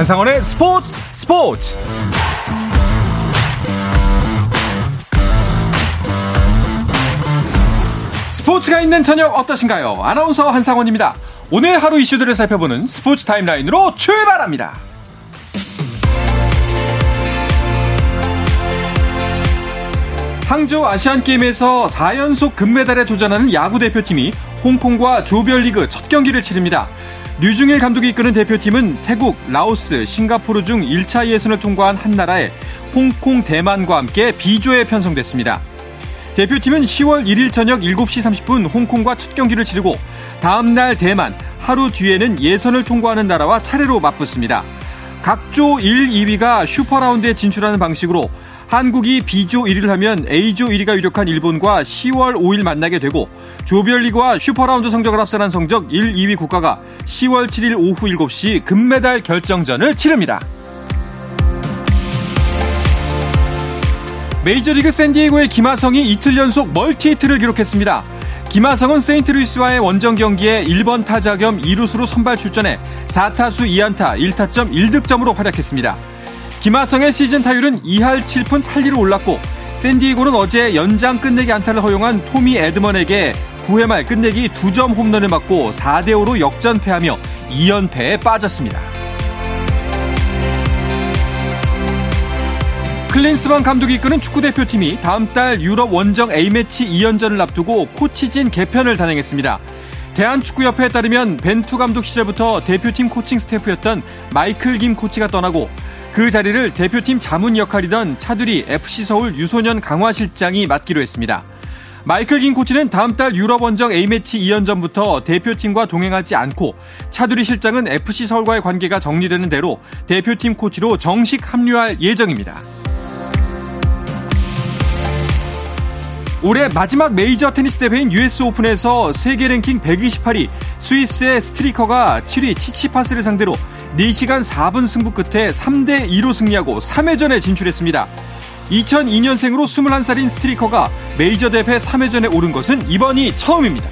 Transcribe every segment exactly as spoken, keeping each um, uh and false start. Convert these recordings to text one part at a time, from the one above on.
한상원의 스포츠 스포츠. 스포츠가 있는 저녁 어떠신가요? 아나운서 한상원입니다. 오늘 하루 이슈들을 살펴보는 스포츠 타임라인으로 출발합니다. 항저우 아시안게임에서 사 연속 금메달에 도전하는 야구대표팀이 홍콩과 조별리그 첫 경기를 치릅니다. 류중일 감독이 이끄는 대표팀은 태국, 라오스, 싱가포르 중 일 차 예선을 통과한 한 나라에 홍콩, 대만과 함께 B조에 편성됐습니다. 대표팀은 시월 일일 저녁 일곱 시 삼십 분 홍콩과 첫 경기를 치르고 다음 날 대만, 하루 뒤에는 예선을 통과하는 나라와 차례로 맞붙습니다. 각 조 일, 이위가 슈퍼라운드에 진출하는 방식으로 한국이 B조 일 위를 하면 A조 일 위가 유력한 일본과 시월 오일 만나게 되고, 조별리그와 슈퍼라운드 성적을 합산한 성적 일, 이위 국가가 시월 칠일 오후 일곱 시 금메달 결정전을 치릅니다. 메이저리그 샌디에이고의 김하성이 이틀 연속 멀티히트를 기록했습니다. 김하성은 세인트루이스와의 원정 경기에 일 번 타자 겸 이루수로 선발 출전해 사 타수 이 안타 일 타점 일 득점으로 활약했습니다. 김하성의 시즌 타율은 이 할 칠 푼 팔 리로 올랐고, 샌디에이고는 어제 연장 끝내기 안타를 허용한 토미 에드먼에게 구 회 말 끝내기 두 점 홈런을 맞고 사 대 오로 역전패하며 이 연패에 빠졌습니다. 클린스만 감독이 이끄는 축구대표팀이 다음 달 유럽 원정 A매치 이 연전을 앞두고 코치진 개편을 단행했습니다. 대한축구협회에 따르면 벤투 감독 시절부터 대표팀 코칭 스태프였던 마이클 김 코치가 떠나고, 그 자리를 대표팀 자문 역할이던 차두리 에프씨서울 유소년 강화실장이 맡기로 했습니다. 마이클 김 코치는 다음 달 유럽 원정 A매치 이 연전부터 대표팀과 동행하지 않고, 차두리 실장은 에프씨서울과의 관계가 정리되는 대로 대표팀 코치로 정식 합류할 예정입니다. 올해 마지막 메이저 테니스 대회인 유에스 오픈에서 세계 랭킹 백이십팔 위 스위스의 스트리커가 칠 위 치치파스를 상대로 네 시간 사 분 승부 끝에 삼 대 이로 승리하고 삼 회전에 진출했습니다. 이천이 년생으로 스물한 살인 스트리커가 메이저 대회 삼 회전에 오른 것은 이번이 처음입니다.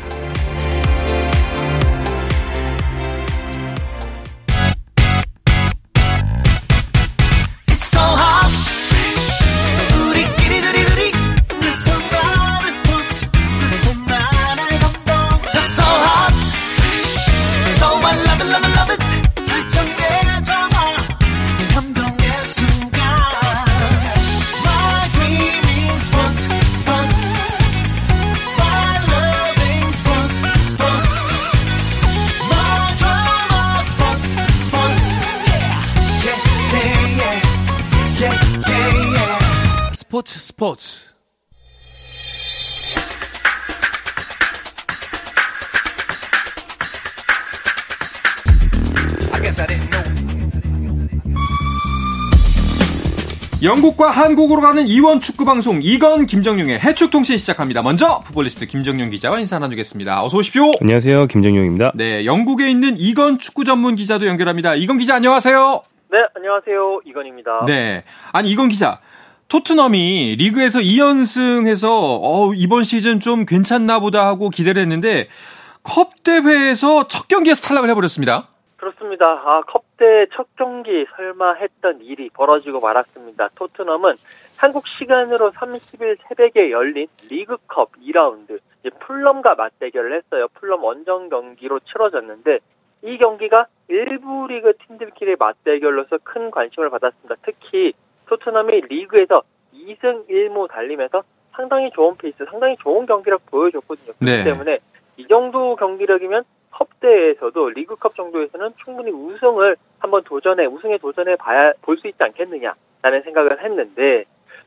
스포츠 스포츠. 영국과 한국으로 가는 이원 축구 방송 이건 김정용의 해축통신 시작합니다. 먼저 풋볼리스트 김정용 기자와 인사 나누겠습니다. 어서 오십시오. 안녕하세요, 김정용입니다. 네, 영국에 있는 이건 축구 전문 기자도 연결합니다. 이건 기자 안녕하세요. 네, 안녕하세요, 이건입니다. 네, 아니 이건 기자, 토트넘이 리그에서 이 연승해서 어, 이번 시즌 좀 괜찮나 보다 하고 기대를 했는데 컵 대회에서 첫 경기에서 탈락을 해버렸습니다. 그렇습니다. 아, 컵 대회 첫 경기 설마 했던 일이 벌어지고 말았습니다. 토트넘은 한국 시간으로 삼십 일 새벽에 열린 리그컵 이 라운드 이제 플럼과 맞대결을 했어요. 플럼 원정 경기로 치러졌는데 이 경기가 일부 리그 팀들끼리 맞대결로서 큰 관심을 받았습니다. 특히 토트넘이 리그에서 이 승 일 무 달리면서 상당히 좋은 페이스, 상당히 좋은 경기력 보여줬거든요. 그렇기 네. 때문에 이 정도 경기력이면 컵대회에서도 리그컵 정도에서는 충분히 우승을 한번 도전해, 우승에 도전해 봐야 볼 수 있지 않겠느냐라는 생각을 했는데,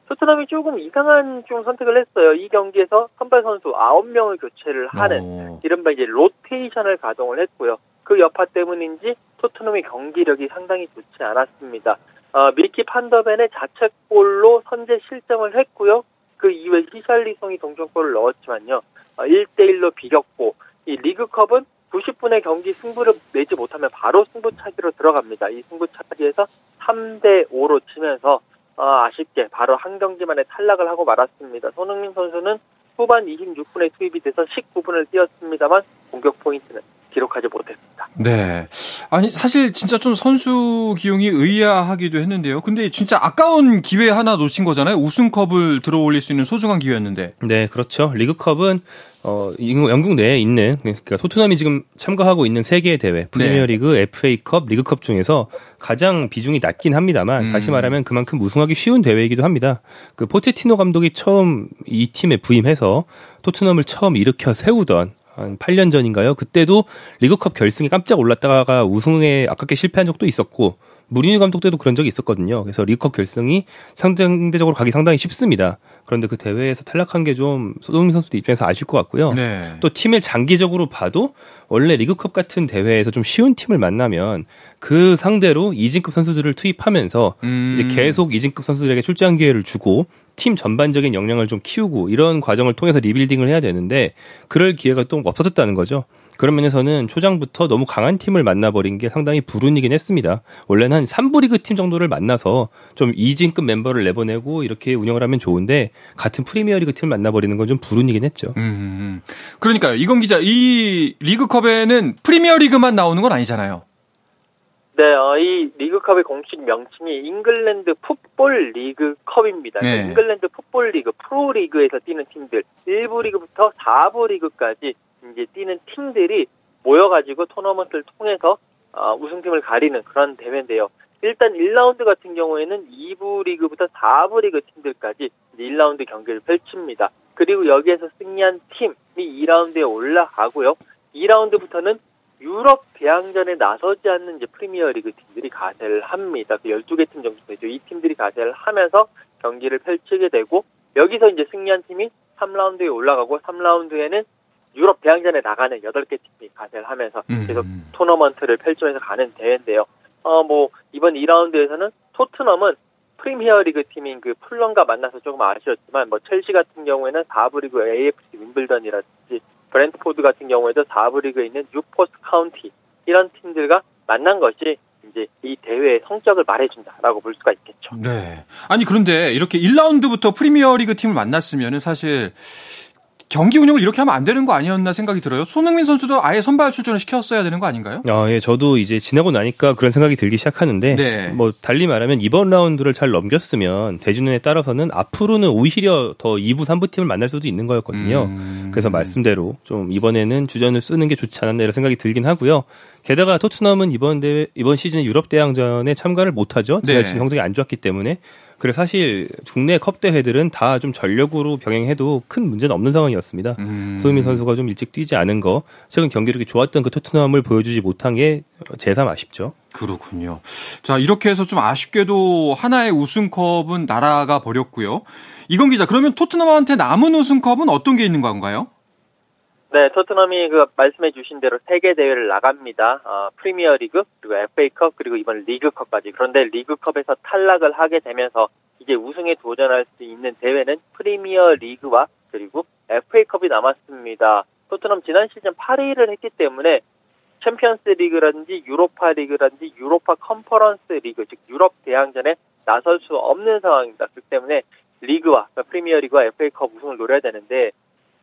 토트넘이 조금 이상한 좀 선택을 했어요. 이 경기에서 선발 선수 아홉 명을 교체를 하는 오. 이른바 이제 로테이션을 가동을 했고요. 그 여파 때문인지 토트넘의 경기력이 상당히 좋지 않았습니다. 어, 미키 반더벤의 자책골로 선제 실점을 했고요. 그 이후에 히샬리송이 동점골을 넣었지만요. 어, 일 대 일로 비겼고, 이 리그컵은 구십 분의 경기 승부를 내지 못하면 바로 승부차기로 들어갑니다. 이 승부차기에서 삼 대 오로 치면서 어, 아쉽게 바로 한 경기만에 탈락을 하고 말았습니다. 손흥민 선수는 후반 이십육 분에 투입이 돼서 십구 분을 뛰었습니다만 공격 포인트는 기록하지 못했습니다. 네. 아니 사실 진짜 좀 선수 기용이 의아하기도 했는데요. 근데 진짜 아까운 기회 하나 놓친 거잖아요. 우승컵을 들어올릴 수 있는 소중한 기회였는데. 네, 그렇죠. 리그컵은 어 영국 내에 있는 그러니까 토트넘이 지금 참가하고 있는 세 개의 대회, 프리미어리그, 네. 에프에이컵, 리그컵 중에서 가장 비중이 낮긴 합니다만 음. 다시 말하면 그만큼 우승하기 쉬운 대회이기도 합니다. 그 포체티노 감독이 처음 이 팀에 부임해서 토트넘을 처음 일으켜 세우던 한 팔 년 전인가요? 그때도 리그컵 결승에 깜짝 올랐다가 우승에 아깝게 실패한 적도 있었고 무리뉴 감독 때도 그런 적이 있었거든요. 그래서 리그컵 결승이 상대적으로 가기 상당히 쉽습니다. 그런데 그 대회에서 탈락한 게 좀 손흥민 선수들 입장에서 아실 것 같고요. 네. 또 팀을 장기적으로 봐도 원래 리그컵 같은 대회에서 좀 쉬운 팀을 만나면 그 상대로 이진급 선수들을 투입하면서 음. 이제 계속 이진급 선수들에게 출장 기회를 주고 팀 전반적인 역량을 좀 키우고 이런 과정을 통해서 리빌딩을 해야 되는데 그럴 기회가 또 없어졌다는 거죠. 그런 면에서는 초장부터 너무 강한 팀을 만나버린 게 상당히 불운이긴 했습니다. 원래는 한 삼 부 리그 팀 정도를 만나서 좀 이진급 멤버를 내보내고 이렇게 운영을 하면 좋은데 같은 프리미어리그 팀을 만나버리는 건 좀 불운이긴 했죠. 음, 그러니까요. 이건 기자, 이 리그컵에는 프리미어리그만 나오는 건 아니잖아요. 네, 어, 이 리그컵의 공식 명칭이 잉글랜드 풋볼 리그컵입니다. 네. 잉글랜드 풋볼 리그, 프로리그에서 뛰는 팀들, 일 부 리그부터 사 부 리그까지 이제 뛰는 팀들이 모여가지고 토너먼트를 통해서 어, 우승팀을 가리는 그런 대회인데요. 일단 일 라운드 같은 경우에는 이 부 리그부터 사 부 리그 팀들까지 이제 일 라운드 경기를 펼칩니다. 그리고 여기에서 승리한 팀이 이 라운드에 올라가고요. 이 라운드부터는 유럽 대항전에 나서지 않는 이제 프리미어리그 팀들이 가세를 합니다. 그 열두 개 팀 정도 되죠. 이 팀들이 가세를 하면서 경기를 펼치게 되고 여기서 이제 승리한 팀이 삼 라운드에 올라가고 삼 라운드에는 유럽 대항전에 나가는 여덟 개 팀이 가세를 하면서 계속 음. 토너먼트를 펼치면서 가는 대회인데요. 어, 뭐 이번 이 라운드에서는 토트넘은 프리미어리그 팀인 그 플럼과 만나서 조금 아쉬웠지만 뭐 첼시 같은 경우에는 사 부 리그 에이에프씨 윈블던이라든지 브렌트포드 같은 경우에도 사 부 리그에 있는 뉴포스 카운티 이런 팀들과 만난 것이 이제 이 대회의 성적을 말해준다라고 볼 수가 있겠죠. 네. 아니 그런데 이렇게 일 라운드부터 프리미어리그 팀을 만났으면은 사실 경기 운영을 이렇게 하면 안 되는 거 아니었나 생각이 들어요. 손흥민 선수도 아예 선발 출전을 시켰어야 되는 거 아닌가요? 아, 예, 저도 이제 지나고 나니까 그런 생각이 들기 시작하는데 네. 뭐 달리 말하면 이번 라운드를 잘 넘겼으면 대진운에 따라서는 앞으로는 오히려 더 이 부, 삼 부 팀을 만날 수도 있는 거였거든요. 음. 그래서 말씀대로 좀 이번에는 주전을 쓰는 게 좋지 않았나 이런 생각이 들긴 하고요. 게다가 토트넘은 이번 대회, 이번 시즌 유럽 대항전에 참가를 못하죠. 제가 네. 지금 성적이 안 좋았기 때문에. 그래서 사실 국내 컵 대회들은 다 좀 전력으로 병행해도 큰 문제는 없는 상황이었습니다. 음. 손흥민 선수가 좀 일찍 뛰지 않은 거, 최근 경기력이 좋았던 그 토트넘을 보여주지 못한 게 제삼 아쉽죠. 그렇군요. 자, 이렇게 해서 좀 아쉽게도 하나의 우승컵은 날아가 버렸고요. 이건 기자, 그러면 토트넘한테 남은 우승컵은 어떤 게 있는 건가요? 네, 토트넘이 그 말씀해 주신 대로 세 개 대회를 나갑니다. 어, 프리미어리그, 그리고 에프에이컵, 그리고 이번 리그컵까지. 그런데 리그컵에서 탈락을 하게 되면서 이제 우승에 도전할 수 있는 대회는 프리미어리그와 그리고 에프에이컵이 남았습니다. 토트넘 지난 시즌 팔 위를 했기 때문에 챔피언스리그라든지 유로파리그라든지 유로파 컨퍼런스리그, 즉 유럽 대항전에 나설 수 없는 상황입니다. 그렇기 때문에 리그와 그러니까 프리미어리그와 에프에이컵 우승을 노려야 되는데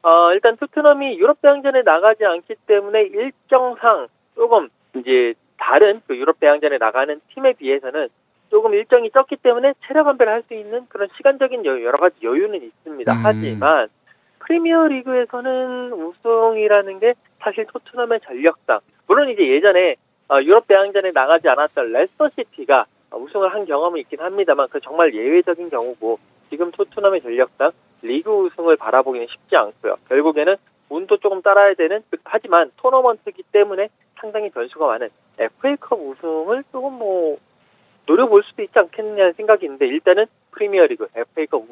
어, 일단 토트넘이 유럽 대항전에 나가지 않기 때문에 일정상 조금 이제 다른 그 유럽 대항전에 나가는 팀에 비해서는 조금 일정이 적기 때문에 체력 안배를 할 수 있는 그런 시간적인 여유, 여러 가지 여유는 있습니다. 음. 하지만 프리미어 리그에서는 우승이라는 게 사실 토트넘의 전력상 물론 이제 예전에 어, 유럽 대항전에 나가지 않았던 레스터 시티가 우승을 한 경험이 있긴 합니다만 그 정말 예외적인 경우고 지금 토트넘의 전력상 리그 우승을 바라보기는 쉽지 않고요. 결국에는 운도 조금 따라야 되는 하지만 토너먼트이기 때문에 상당히 변수가 많은 에프에이컵 우승을 조금 뭐 노려볼 수도 있지 않겠느냐는 생각이 있는데 일단은 프리미어리그, 에프에이컵,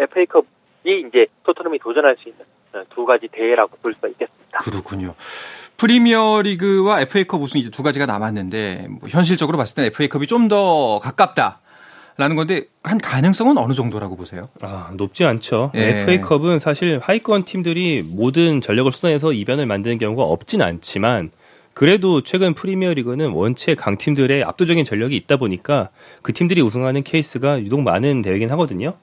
에프에이컵이 이제 토트넘이 도전할 수 있는 두 가지 대회라고 볼 수가 있겠습니다. 그렇군요. 프리미어리그와 에프에이컵 우승 이제 두 가지가 남았는데 뭐 현실적으로 봤을 때 에프에이컵이 좀 더 가깝다. 라는 건데 한 가능성은 어느 정도라고 보세요? 아 높지 않죠. 예. 에프에이컵은 사실 하위권 팀들이 모든 전력을 쏟아내서 이변을 만드는 경우가 없진 않지만 그래도 최근 프리미어리그는 원체 강팀들의 압도적인 전력이 있다 보니까 그 팀들이 우승하는 케이스가 유독 많은 대회긴 하거든요.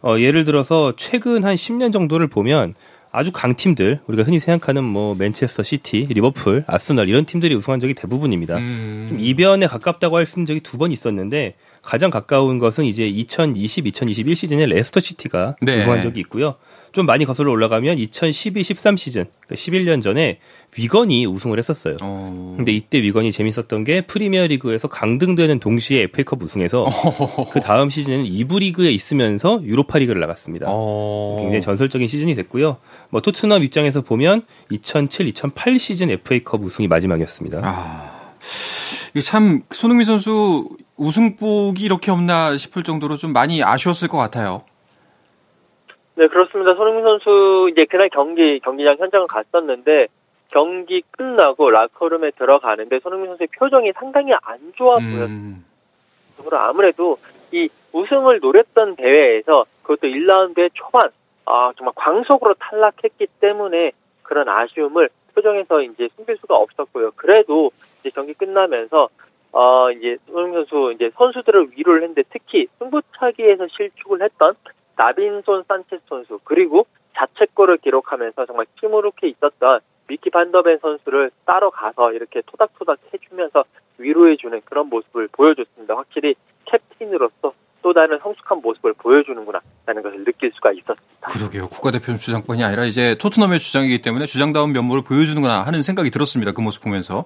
어, 예를 들어서 최근 한 십 년 정도를 보면 아주 강팀들, 우리가 흔히 생각하는 뭐 맨체스터 시티, 리버풀, 아스널 이런 팀들이 우승한 적이 대부분입니다. 음. 좀 이변에 가깝다고 할 수 있는 적이 두 번 있었는데 가장 가까운 것은 이제 이천이십 이천이십일 시즌에 레스터 시티가 네. 우승한 적이 있고요. 좀 많이 거슬러 올라가면 이천십이 십삼 시즌, 그러니까 십일 년 전에 위건이 우승을 했었어요. 어... 근데 이때 위건이 재밌었던 게 프리미어리그에서 강등되는 동시에 에프에이컵 우승해서 어... 그 다음 시즌에는 이 부 리그에 있으면서 유로파리그를 나갔습니다. 어... 굉장히 전설적인 시즌이 됐고요. 뭐 토트넘 입장에서 보면 이천칠 이천팔 시즌 에프에이컵 우승이 마지막이었습니다. 아... 이게 참 손흥민 선수 우승복이 이렇게 없나 싶을 정도로 좀 많이 아쉬웠을 것 같아요. 네, 그렇습니다. 손흥민 선수 이제 그날 경기 경기장 현장을 갔었는데 경기 끝나고 라커룸에 들어가는데 손흥민 선수의 표정이 상당히 안 좋아 음. 보였어요. 아무래도 이 우승을 노렸던 대회에서 그것도 일 라운드의 초반 아 정말 광속으로 탈락했기 때문에 그런 아쉬움을 표정에서 이제 숨길 수가 없었고요. 그래도 이제 경기 끝나면서 어 이제 손흥민 선수 이제 선수들을 위로를 했는데 특히 승부차기에서 실축을 했던 다빈손 산체스 선수 그리고 자책골을 기록하면서 정말 침울하게 있었던 미키 반더벤 선수를 따러 가서 이렇게 토닥토닥 해주면서 위로해주는 그런 모습을 보여줬습니다. 확실히 캡틴으로서 또 다른 성숙한 모습을 보여주는구나 라는 것을 느낄 수가 있었습니다. 그러게요. 국가대표 주장뿐이 아니라 이제 토트넘의 주장이기 때문에 주장다운 면모를 보여주는구나 하는 생각이 들었습니다. 그 모습 보면서.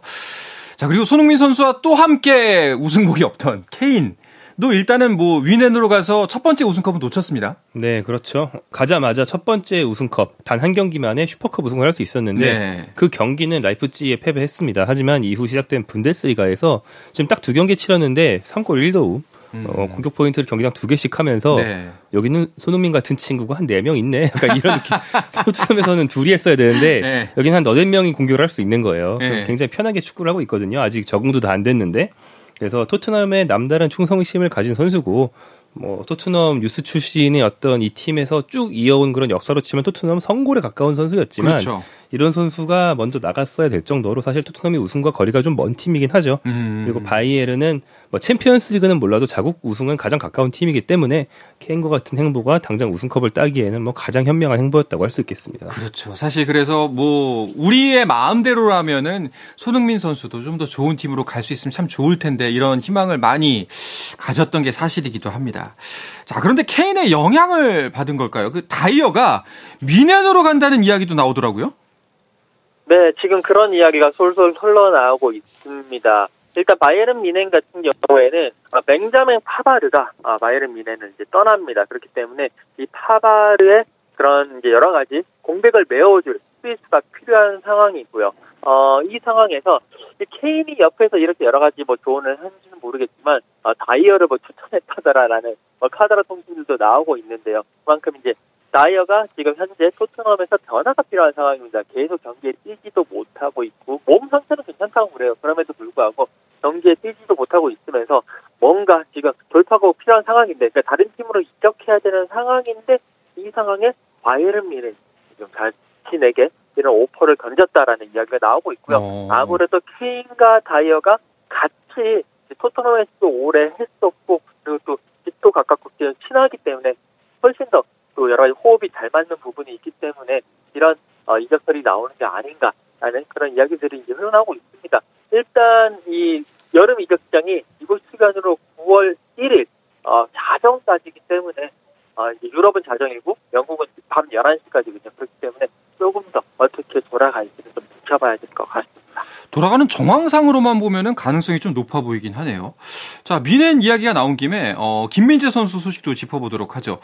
자, 그리고 손흥민 선수와 또 함께 우승복이 없던 케인. 또 일단은 뭐 윈앤으로 가서 첫 번째 우승컵은 놓쳤습니다. 네, 그렇죠. 가자마자 첫 번째 우승컵 단 한 경기만에 슈퍼컵 우승을 할 수 있었는데 네. 그 경기는 라이프치히에 패배했습니다. 하지만 이후 시작된 분데스리가에서 지금 딱 두 경기 치렀는데 삼 골 일 도움 음. 어, 공격 포인트를 경기당 두 개씩 하면서 네. 여기는 손흥민 같은 친구가 한 네 명 있네. 약간 이런 느낌. 토트넘에서는 둘이 했어야 되는데 네. 여기는 한 너댓 명이 공격을 할 수 있는 거예요. 네. 굉장히 편하게 축구를 하고 있거든요. 아직 적응도 다 안 됐는데. 그래서 토트넘의 남다른 충성심을 가진 선수고 뭐 토트넘 유스 출신의 어떤 이 팀에서 쭉 이어온 그런 역사로 치면 토트넘 성골에 가까운 선수였지만 그렇죠. 이런 선수가 먼저 나갔어야 될 정도로 사실 토트넘이 우승과 거리가 좀 먼 팀이긴 하죠. 음. 그리고 바이에른은 뭐 챔피언스리그는 몰라도 자국 우승은 가장 가까운 팀이기 때문에 케인과 같은 행보가 당장 우승컵을 따기에는 뭐 가장 현명한 행보였다고 할 수 있겠습니다. 그렇죠. 사실 그래서 뭐 우리의 마음대로라면은 손흥민 선수도 좀 더 좋은 팀으로 갈 수 있으면 참 좋을 텐데 이런 희망을 많이 가졌던 게 사실이기도 합니다. 자, 그런데 케인의 영향을 받은 걸까요? 그 다이어가 미넨으로 간다는 이야기도 나오더라고요. 네, 지금 그런 이야기가 솔솔 흘러나오고 있습니다. 일단 바이에른 뮌헨 같은 경우에는 아, 맹자멘 파바르가 아, 바이에른 뮌헨을 이제 떠납니다. 그렇기 때문에 이 파바르의 그런 이제 여러 가지 공백을 메워줄 스위스가 필요한 상황이고요. 어, 이 상황에서 이 케인이 옆에서 이렇게 여러 가지 뭐 조언을 하는지는 모르겠지만 아, 다이어를 뭐 추천했다더라라는 뭐 카더라 통신들도 나오고 있는데요. 그만큼 이제 다이어가 지금 현재 토트넘에서 변화가 필요한 상황입니다. 계속 경기에 뛰지도 못하고 있고 몸 상태는 괜찮다고 그래요. 그럼에도 불구하고 경기에 뛰지도 못하고 있으면서 뭔가 지금 돌파구가 필요한 상황인데 그러니까 다른 팀으로 이적해야 되는 상황인데 이 상황에 바이에른 뮌헨 지금 자신에게 이런 오퍼를 던졌다라는 이야기가 나오고 있고요. 어... 아무래도 케인과 다이어가 같이 토트넘에서도 오래 했었고 그리고 또 집도 가깝고 친하기 때문에 훨씬 더 또 여러 가지 호흡이 잘 맞는 부분이 있기 때문에 이런 어, 이적설이 나오는 게 아닌가라는 그런 이야기들이 이제 흘러나오고 있습니다. 일단 이 여름 이적 시장이 이곳 시간으로 구월 일일 어, 자정까지이기 때문에 어, 이제 유럽은 자정이고 영국은 밤 열한 시까지거든요. 그렇기 때문에 조금 더 어떻게 돌아갈지는 좀 지켜봐야 될 것 같습니다. 돌아가는 정황상으로만 보면은 가능성이 좀 높아 보이긴 하네요. 자, 미넨 이야기가 나온 김에 어, 김민재 선수 소식도 짚어보도록 하죠.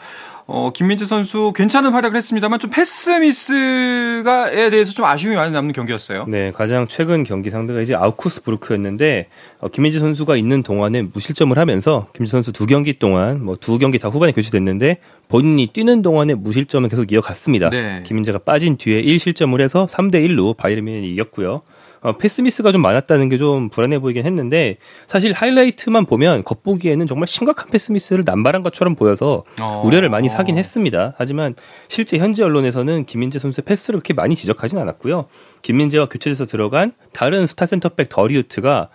어, 김민재 선수 괜찮은 활약을 했습니다만 좀 패스 미스가에 대해서 좀 아쉬움이 많이 남는 경기였어요. 네, 가장 최근 경기 상대가 이제 아우크스부르크였는데 어, 김민재 선수가 있는 동안에 무실점을 하면서 김민재 선수 두 경기 동안 뭐 두 경기 다 후반에 교체됐는데 본인이 뛰는 동안에 무실점은 계속 이어갔습니다. 네. 김민재가 빠진 뒤에 일 실점을 해서 삼 대 일로 바이에른 뮌헨이 이겼고요. 어, 패스미스가 좀 많았다는 게 좀 불안해 보이긴 했는데 사실 하이라이트만 보면 겉보기에는 정말 심각한 패스미스를 남발한 것처럼 보여서 어... 우려를 많이 사긴 했습니다. 하지만 실제 현지 언론에서는 김민재 선수의 패스를 그렇게 많이 지적하진 않았고요. 김민재와 교체돼서 들어간 다른 스타 센터백 더리우트가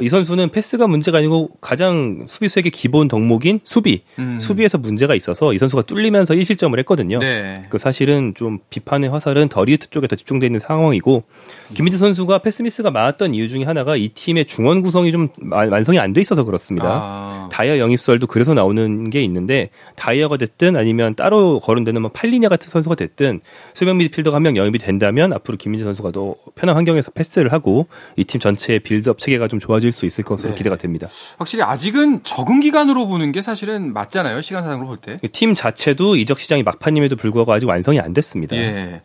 이 선수는 패스가 문제가 아니고 가장 수비수에게 기본 덕목인 수비. 음. 수비에서 문제가 있어서 이 선수가 뚫리면서 일 실점을 했거든요. 네. 그 사실은 좀 비판의 화살은 더리우트 쪽에 더 집중되어 있는 상황이고, 김민재 선수가 패스 미스가 많았던 이유 중에 하나가 이 팀의 중원 구성이 좀 완성이 안 돼 있어서 그렇습니다. 아. 다이어 영입설도 그래서 나오는 게 있는데, 다이어가 됐든 아니면 따로 거론되는 뭐 팔리냐 같은 선수가 됐든 수비형 미드필더가 한 명 영입이 된다면 앞으로 김민재 선수가 더 편한 환경에서 패스를 하고 이 팀 전체의 빌드업 체계가 좀 좋아질 수 있을 것으로 네. 기대가 됩니다. 확실히 아직은 적응 기간으로 보는 게 사실은 맞잖아요. 시간상으로 볼 때. 팀 자체도 이적 시장이 막판임에도 불구하고 아직 완성이 안 됐습니다. 예.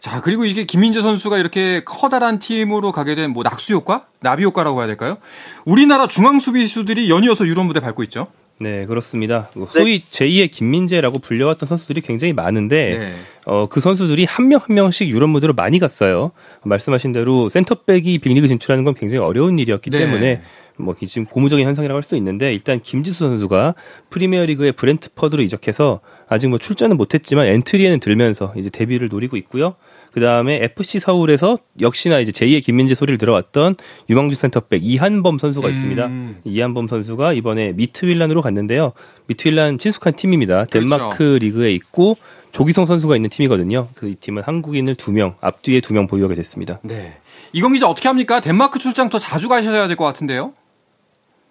자, 그리고 이게 김민재 선수가 이렇게 커다란 팀으로 가게 된 뭐 낙수 효과? 나비 효과라고 해야 될까요? 우리나라 중앙 수비수들이 연이어서 유럽 무대 밟고 있죠. 네, 그렇습니다. 소위 제이의 김민재라고 불려왔던 선수들이 굉장히 많은데 네. 어, 그 선수들이 한 명 한 명씩 유럽 무대로 많이 갔어요. 말씀하신 대로 센터백이 빅리그 진출하는 건 굉장히 어려운 일이었기 네. 때문에 뭐 지금 고무적인 현상이라고 할 수 있는데, 일단 김지수 선수가 프리미어리그의 브렌트포드로 이적해서 아직 뭐 출전은 못했지만 엔트리에는 들면서 이제 데뷔를 노리고 있고요. 그 다음에 에프씨 서울에서 역시나 이제 제이의 김민재 소리를 들어왔던 유망주 센터백 이한범 선수가 있습니다. 음. 이한범 선수가 이번에 미트윌란으로 갔는데요. 미트윌란 친숙한 팀입니다. 덴마크 그렇죠. 리그에 있고 조규성 선수가 있는 팀이거든요. 그 이 팀은 한국인을 두 명, 앞뒤에 두 명 보유하게 됐습니다. 네. 이건 기자 어떻게 합니까? 덴마크 출장 더 자주 가셔야 될 것 같은데요?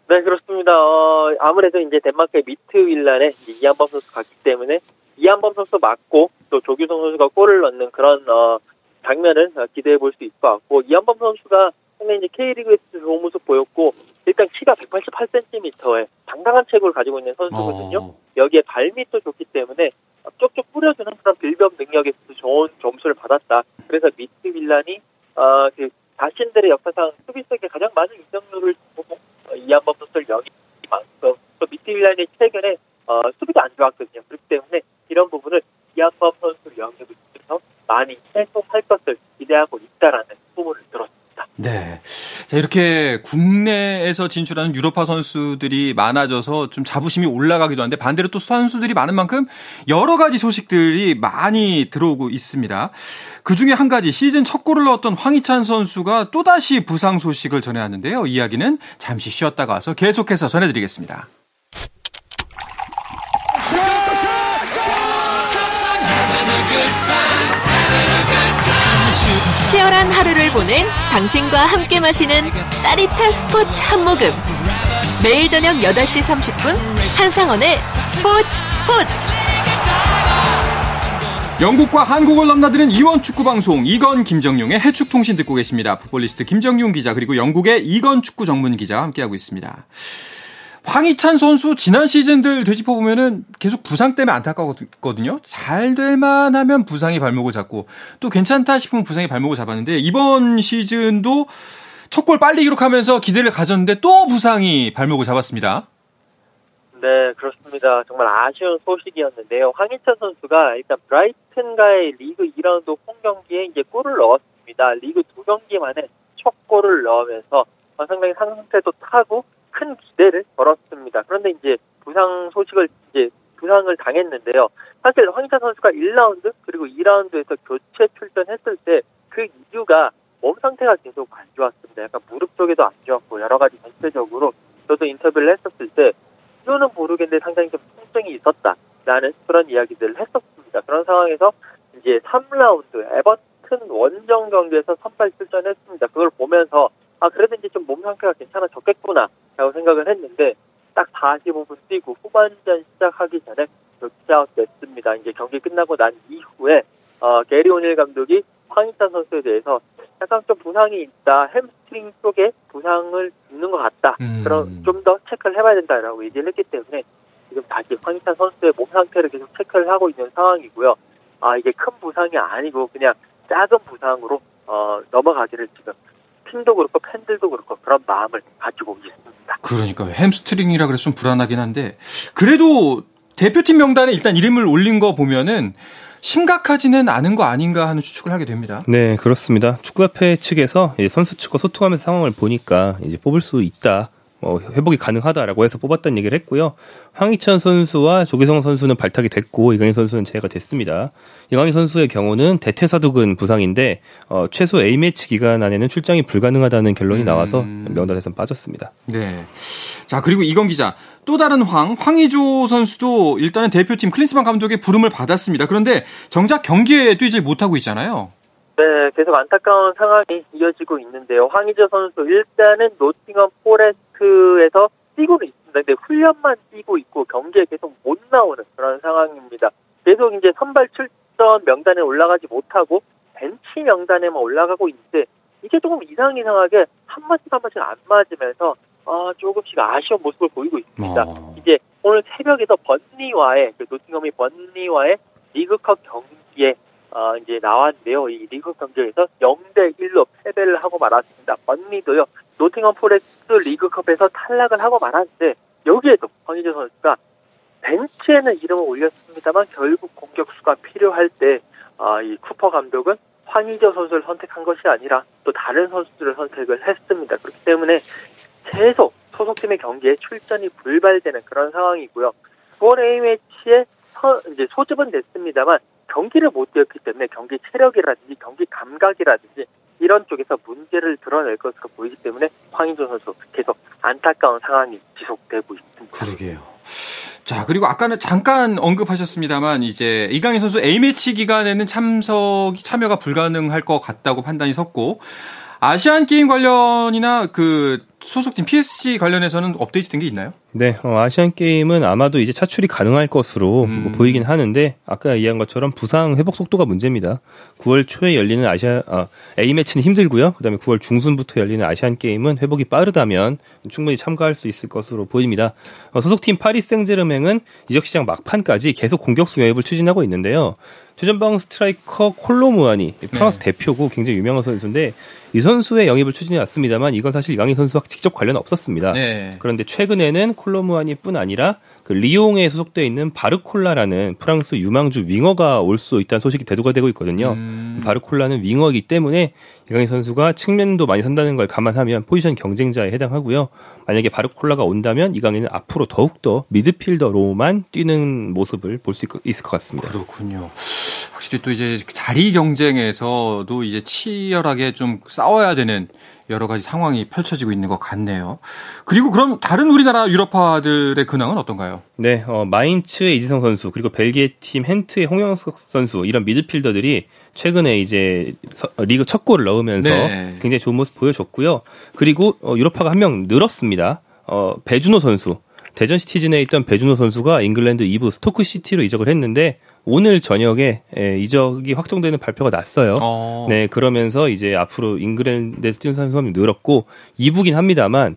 네, 그렇습니다. 어, 아무래도 이제 덴마크의 미트윌란에 이한범 선수 갔기 때문에 이한범 선수 맞고 또 조규성 선수가 골을 넣는 그런 어, 장면을 기대해 볼 수 있을 것 같고, 이한범 선수가 상당히 이제 K리그에서 좋은 모습 보였고, 일단 키가 백팔십팔 센티미터의 당당한 체구를 가지고 있는 선수거든요. 어. 여기에 발밑도 좋기 때문에 쪽쪽 뿌려주는 그런 빌드업 능력에서도 좋은 점수를 받았다. 그래서 미트윌란이 어, 그 자신들의 역사상 수비수에게 가장 많은 인정률을 주고 이한범 선수를 영입만큼, 또 미트윌란이 최근에 어, 수비도 안 좋았거든요. 그렇기 때문에 이런 부분을 이한범 선수를 영입을 통해서 많이 해소할 것을 기대하고 있다라는 소문을 들었습니다. 네, 자 이렇게 국내에서 진출하는 유럽파 선수들이 많아져서 좀 자부심이 올라가기도 한데, 반대로 또 선수들이 많은 만큼 여러 가지 소식들이 많이 들어오고 있습니다. 그 중에 한 가지, 시즌 첫 골을 넣었던 황희찬 선수가 또다시 부상 소식을 전해왔는데요. 이야기는 잠시 쉬었다가 와서 계속해서 전해드리겠습니다. 치열한 하루를 보낸 당신과 함께 마시는 짜릿한 스포츠 한 모금, 매일 저녁 여덟 시 삼십 분 한상원의 스포츠 스포츠. 영국과 한국을 넘나드는 이원 축구방송 이건 김정용의 해축통신 듣고 계십니다. 풋볼리스트 김정용 기자, 그리고 영국의 이건 축구 전문 기자와 함께하고 있습니다. 황희찬 선수 지난 시즌들 되짚어보면은 계속 부상 때문에 안타까웠거든요. 잘 될 만하면 부상이 발목을 잡고, 또 괜찮다 싶으면 부상이 발목을 잡았는데, 이번 시즌도 첫 골 빨리 기록하면서 기대를 가졌는데 또 부상이 발목을 잡았습니다. 네, 그렇습니다. 정말 아쉬운 소식이었는데요. 황희찬 선수가 일단 브라이튼과의 리그 이 라운드 홈 경기에 이제 골을 넣었습니다. 리그 두 경기 만에 첫 골을 넣으면서 상당히 상태도 타고 큰 기대를 걸었습니다. 그런데 이제 부상 소식을, 이제 부상을 당했는데요. 사실 황희찬 선수가 일 라운드 그리고 이 라운드에서 교체 출전했을 때 그 이유가 몸 상태가 계속 안 좋았습니다. 약간 무릎 쪽에도 안 좋았고, 여러 가지 전체적으로 저도 인터뷰를 했었을 때 이유는 모르겠는데 상당히 좀 통증이 있었다라는 그런 이야기들을 했었습니다. 그런 상황에서 이제 삼 라운드 에버튼 원정 경기에서 선발 출전했습니다. 그걸 보면서 아, 그래도 이제 좀 몸 상태가 괜찮아졌겠구나 라고 생각을 했는데, 딱 사십오 분 뛰고 후반전 시작하기 전에 격자웃 됐습니다. 이제 경기 끝나고 난 이후에 어, 게리 오닐 감독이 황희찬 선수에 대해서 약간 좀 부상이 있다, 햄스트링 쪽에 부상을 입는 것 같다, 음. 그럼 좀 더 체크를 해봐야 된다라고 얘기를 했기 때문에 지금 다시 황희찬 선수의 몸 상태를 계속 체크를 하고 있는 상황이고요. 아, 이게 큰 부상이 아니고 그냥 작은 부상으로 어, 넘어가기를 지금 팀도 그렇고 팬들도 그렇고 그런 마음을 가지고 있습니다. 그러니까 햄스트링이라 그래서 좀 불안하긴 한데, 그래도 대표팀 명단에 일단 이름을 올린 거 보면은 심각하지는 않은 거 아닌가 하는 추측을 하게 됩니다. 네, 그렇습니다. 축구협회 측에서 선수 측과 소통하면서 상황을 보니까 이제 뽑을 수 있다, 어, 회복이 가능하다라고 해서 뽑았다는 얘기를 했고요. 황희찬 선수와 조규성 선수는 발탁이 됐고 이강인 선수는 제외가 됐습니다. 이강인 선수의 경우는 대퇴사두근 부상인데 어, 최소 A매치 기간 안에는 출장이 불가능하다는 결론이 음... 나와서 명단에선 빠졌습니다. 네. 자, 그리고 이건 기자. 또 다른 황, 황의조 선수도 일단은 대표팀 클린스만 감독의 부름을 받았습니다. 그런데 정작 경기에 뛰지 못하고 있잖아요. 네, 계속 안타까운 상황이 이어지고 있는데요. 황의조 선수 일단은 노팅엄 포레스트에서 뛰고는 있습니다. 근데 훈련만 뛰고 있고 경기에 계속 못 나오는 그런 상황입니다. 계속 이제 선발 출전 명단에 올라가지 못하고 벤치 명단에만 올라가고 있는데 이게 조금 이상 이상하게 한 번씩 한 번씩 안 맞으면서 아, 조금씩 아쉬운 모습을 보이고 있습니다. 어... 이제 오늘 새벽에서 번리와의 그 노팅엄이 번리와의 리그컵 경기에 어, 이제 나왔는데요. 이 리그컵 경기에서 영 대 일로 패배를 하고 말았습니다. 번리도요. 노팅엄 포레스트 리그컵에서 탈락을 하고 말았는데 여기에도 황희찬 선수가 벤치에는 이름을 올렸습니다만 결국 공격수가 필요할 때 어, 이 쿠퍼 감독은 황희찬 선수를 선택한 것이 아니라 또 다른 선수들을 선택을 했습니다. 그렇기 때문에 계속 소속팀의 경기에 출전이 불발되는 그런 상황이고요. 구월 A매치에 서, 이제 소집은 됐습니다만 경기를 못 뛰었기 때문에 경기 체력이라든지 경기 감각이라든지 이런 쪽에서 문제를 드러낼 것으로 보이기 때문에 황희찬 선수 계속 안타까운 상황이 지속되고 있습니다. 그러게요. 자, 그리고 아까는 잠깐 언급하셨습니다만 이제 이강인 선수 A매치 기간에는 참석이 참여가 불가능할 것 같다고 판단이 섰고 아시안 게임 관련이나 그 소속팀 피에스지 관련해서는 업데이트된 게 있나요? 네, 어, 아시안 게임은 아마도 이제 차출이 가능할 것으로 음. 뭐 보이긴 하는데 아까 이야기한 것처럼 부상 회복 속도가 문제입니다. 구월 초에 열리는 아시아 아, A 매치는 힘들고요. 그다음에 구월 중순부터 열리는 아시안 게임은 회복이 빠르다면 충분히 참가할 수 있을 것으로 보입니다. 어, 소속팀 파리 생제르맹은 이적 시장 막판까지 계속 공격수 영입을 추진하고 있는데요. 최전방 스트라이커 콜로 무아니 프랑스 네. 대표고 굉장히 유명한 선수인데 이 선수의 영입을 추진해 왔습니다만 이건 사실 이강인 선수와 직접 관련 없었습니다. 네. 그런데 최근에는 콜로 무아니뿐 아니라 그 리옹에 소속돼 있는 바르콜라라는 프랑스 유망주 윙어가 올 수 있다는 소식이 대두가 되고 있거든요. 음. 바르콜라는 윙어이기 때문에 이강인 선수가 측면도 많이 선다는 걸 감안하면 포지션 경쟁자에 해당하고요. 만약에 바르콜라가 온다면 이강인은 앞으로 더욱더 미드필더로만 뛰는 모습을 볼 수 있을 것 같습니다. 그렇군요. 확실히 또 이제 자리 경쟁에서도 이제 치열하게 좀 싸워야 되는 여러 가지 상황이 펼쳐지고 있는 것 같네요. 그리고 그럼 다른 우리나라 유럽파들의 근황은 어떤가요? 네, 어, 마인츠의 이지성 선수 그리고 벨기에 팀 헨트의 홍영석 선수 이런 미드필더들이 최근에 이제 리그 첫 골을 넣으면서 네. 굉장히 좋은 모습 보여줬고요. 그리고 어, 유럽파가 한 명 늘었습니다. 어, 배준호 선수. 대전 시티즌에 있던 배준호 선수가 잉글랜드 이 부 스토크시티로 이적을 했는데 오늘 저녁에 이적이 확정되는 발표가 났어요. 어. 네, 그러면서 이제 앞으로 잉글랜드에서 뛰는 선수가 늘었고 이 부긴 합니다만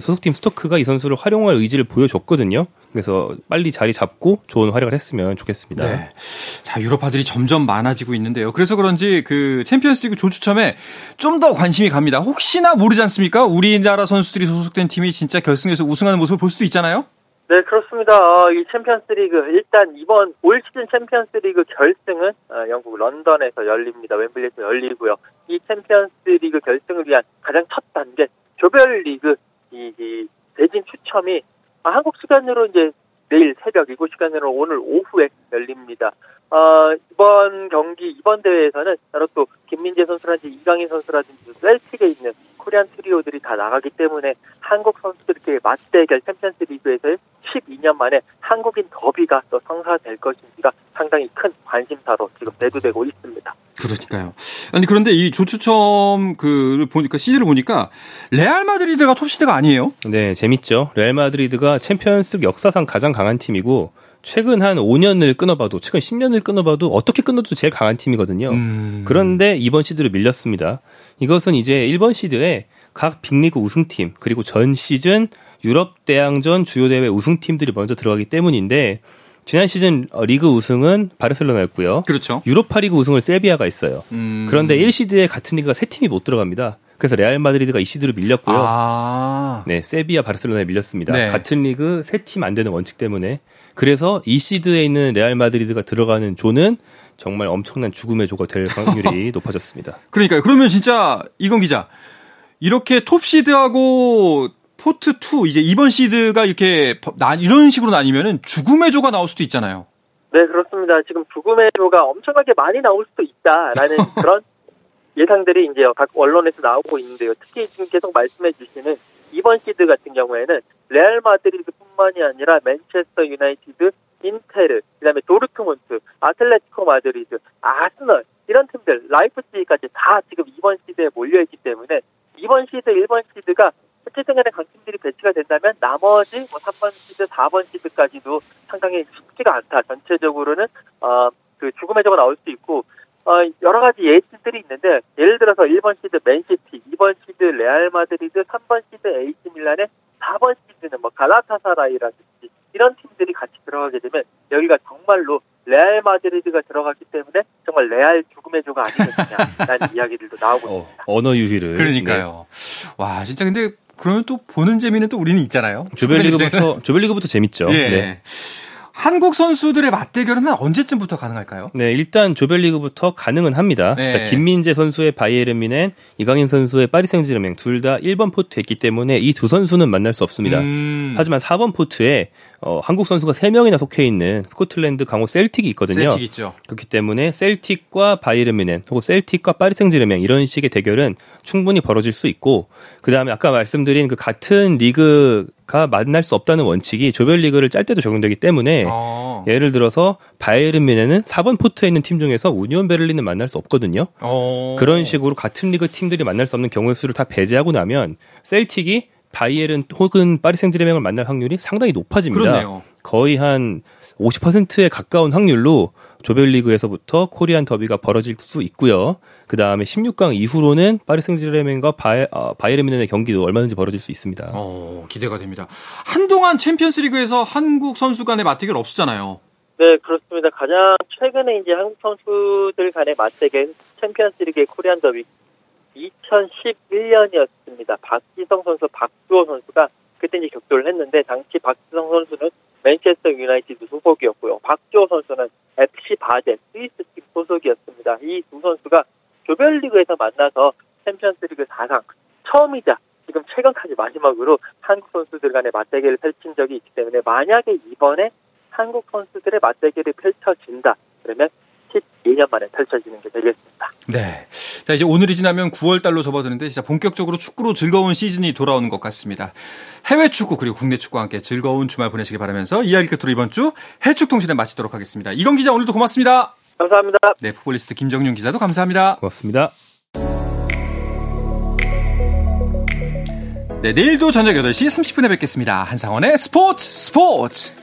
소속팀 스토크가 이 선수를 활용할 의지를 보여줬거든요. 그래서 빨리 자리 잡고 좋은 활약을 했으면 좋겠습니다. 네. 자, 유럽파들이 점점 많아지고 있는데요. 그래서 그런지 그 챔피언스리그 조추첨에 좀 더 관심이 갑니다. 혹시나 모르지 않습니까? 우리나라 선수들이 소속된 팀이 진짜 결승에서 우승하는 모습을 볼 수도 있잖아요. 네, 그렇습니다. 어, 이 챔피언스리그 일단 이번 올 시즌 챔피언스리그 결승은 어, 영국 런던에서 열립니다. 웸블리에서 열리고요. 이 챔피언스리그 결승을 위한 가장 첫 단계 조별리그 이, 이 대진 추첨이 아, 한국 시간으로 이제 내일 새벽 일곱 시간으로 오늘 오후에 열립니다. 어, 이번 경기 이번 대회에서는 바로 또 김민재 선수라든지 이강인 선수라든지 셀틱에 있는 코리안 트리오들이 다 나가기 때문에 한국 선수들끼리 맞대결 챔피언스 리그에서의 십이 년 만에 한국인 더비가 또 성사될 것인지가 상당히 큰 관심사로 지금 대두되고 있습니다. 그러니까요. 아니 그런데 이 조추첨 그 보니까 시즌을 보니까 레알 마드리드가 톱시드가 아니에요? 네, 재밌죠. 레알 마드리드가 챔피언스 역사상 가장 강한 팀이고 최근 한 오 년을 끊어봐도 최근 십 년을 끊어봐도 어떻게 끊어도 제일 강한 팀이거든요. 음... 그런데 이번 시드로 밀렸습니다. 이것은 이제 일 번 시드에 각 빅리그 우승팀 그리고 전 시즌 유럽 대항전 주요 대회 우승팀들이 먼저 들어가기 때문인데 지난 시즌 리그 우승은 바르셀로나였고요. 그렇죠. 유로파 리그 우승을 세비야가 있어요. 음... 그런데 일 시드에 같은 리그가 세 팀이 못 들어갑니다. 그래서 레알 마드리드가 이 시드로 밀렸고요. 아... 네, 세비야, 바르셀로나에 밀렸습니다. 네. 같은 리그 세 팀 안 되는 원칙 때문에. 그래서 이 시드에 있는 레알 마드리드가 들어가는 조는 정말 엄청난 죽음의 조가 될 확률이 높아졌습니다. 그러니까요. 그러면 진짜 이건 기자, 이렇게 톱시드하고 포트 투 이제 이번 시드가 이렇게 이런 식으로 나뉘면은 죽음의 조가 나올 수도 있잖아요. 네, 그렇습니다. 지금 죽음의 조가 엄청나게 많이 나올 수도 있다라는 그런 예상들이 이제 각 언론에서 나오고 있는데요. 특히 지금 계속 말씀해 주시는 이번 시드 같은 경우에는 레알 마드리드뿐만이 아니라 맨체스터 유나이티드, 인테르, 그다음에 도르트문트, 아틀레티코 마드리드, 아스널 이런 팀들, 라이프치히까지 다 지금 이번 시드에 몰려 있기 때문에 이번 시드, 일 번 시드가 어쨌든 간에 강팀들이 배치가 된다면 나머지 뭐 삼 번 시드, 사 번 시드까지도 상당히 쉽지가 않다. 전체적으로는 어, 그 죽음의 조가 나올 수도 있고 어, 여러 가지 예측들이 있는데 예를 들어서 일 번 시드 맨시티, 이 번 시드 레알 마드리드, 삼 번 시드 에이씨 밀란에 사 번 시드는 뭐 갈라타사라이라든지 이런 팀들이 같이 들어가게 되면 여기가 정말로 레알 마드리드가 들어갔기 때문에 정말 레알 죽음의 조가 아니겠느냐라는 이야기들도 나오고 어, 있습니다. 언어 유희를. 그러니까요. 네. 와 진짜 근데 그러면 또 보는 재미는 또 우리는 있잖아요. 조별리그부터 조별리그부터 재밌죠. 예. 네. 한국 선수들의 맞대결은 언제쯤부터 가능할까요? 네, 일단 조별리그부터 가능은 합니다. 네. 그러니까 김민재 선수의 바이에른 뮌헨, 이강인 선수의 파리 생제르맹 둘 다 일 번 포트에 있기 때문에 이 두 선수는 만날 수 없습니다. 음. 하지만 사 번 포트에 어, 한국 선수가 세 명이나 속해 있는 스코틀랜드 강호 셀틱이 있거든요. 셀틱 있죠. 그렇기 때문에 셀틱과 바이에른 뮌헨 혹은 셀틱과 파리 생제르맹 이런 식의 대결은 충분히 벌어질 수 있고 그다음에 아까 말씀드린 그 같은 리그 가 만날 수 없다는 원칙이 조별리그를 짤 때도 적용되기 때문에 아. 예를 들어서 바이에른 뮌헨은 사 번 포트에 있는 팀 중에서 우니온 베를린은 만날 수 없거든요. 아. 그런 식으로 같은 리그 팀들이 만날 수 없는 경우의 수를 다 배제하고 나면 셀틱이 바이에른 혹은 파리 생제르맹을 만날 확률이 상당히 높아집니다. 그렇네요. 거의 한 오십 퍼센트에 가까운 확률로 조별리그에서부터 코리안 더비가 벌어질 수 있고요. 그 다음에 십육 강 이후로는 파리 생제르맹과 바이, 어, 바이에른 뮌헨의 경기도 얼마든지 벌어질 수 있습니다. 어, 기대가 됩니다. 한동안 챔피언스리그에서 한국 선수 간의 맞대결 없었잖아요. 네, 그렇습니다. 가장 최근에 이제 한국 선수들 간의 맞대결 챔피언스리그의 코리안 더비 이천십일 년이었습니다. 박지성 선수, 박주호 선수가 그때 이제 격돌을 했는데 당시 박지성 선수는 맨체스터 유나이티드 소속이었고요. 박주호 선수는 에프씨 바젠, 스위스 팀 소속이었습니다. 이 두 선수가 조별리그에서 만나서 챔피언스리그 사 강 처음이자 지금 최근까지 마지막으로 한국 선수들 간의 맞대결을 펼친 적이 있기 때문에 만약에 이번에 한국 선수들의 맞대결이 펼쳐진다. 그러면 십이 년 만에 펼쳐지는 게 되겠습니다. 네. 자, 이제 오늘이 지나면 구월 달로 접어드는데 진짜 본격적으로 축구로 즐거운 시즌이 돌아오는 것 같습니다. 해외 축구 그리고 국내 축구와 함께 즐거운 주말 보내시길 바라면서 이야기 끝으로 이번 주 해축통신을 마치도록 하겠습니다. 이건 기자 오늘도 고맙습니다. 감사합니다. 네, 풋볼리스트 김정용 기자도 감사합니다. 고맙습니다. 네, 내일도 저녁 여덟 시 삼십 분에 뵙겠습니다. 한상원의 스포츠 스포츠!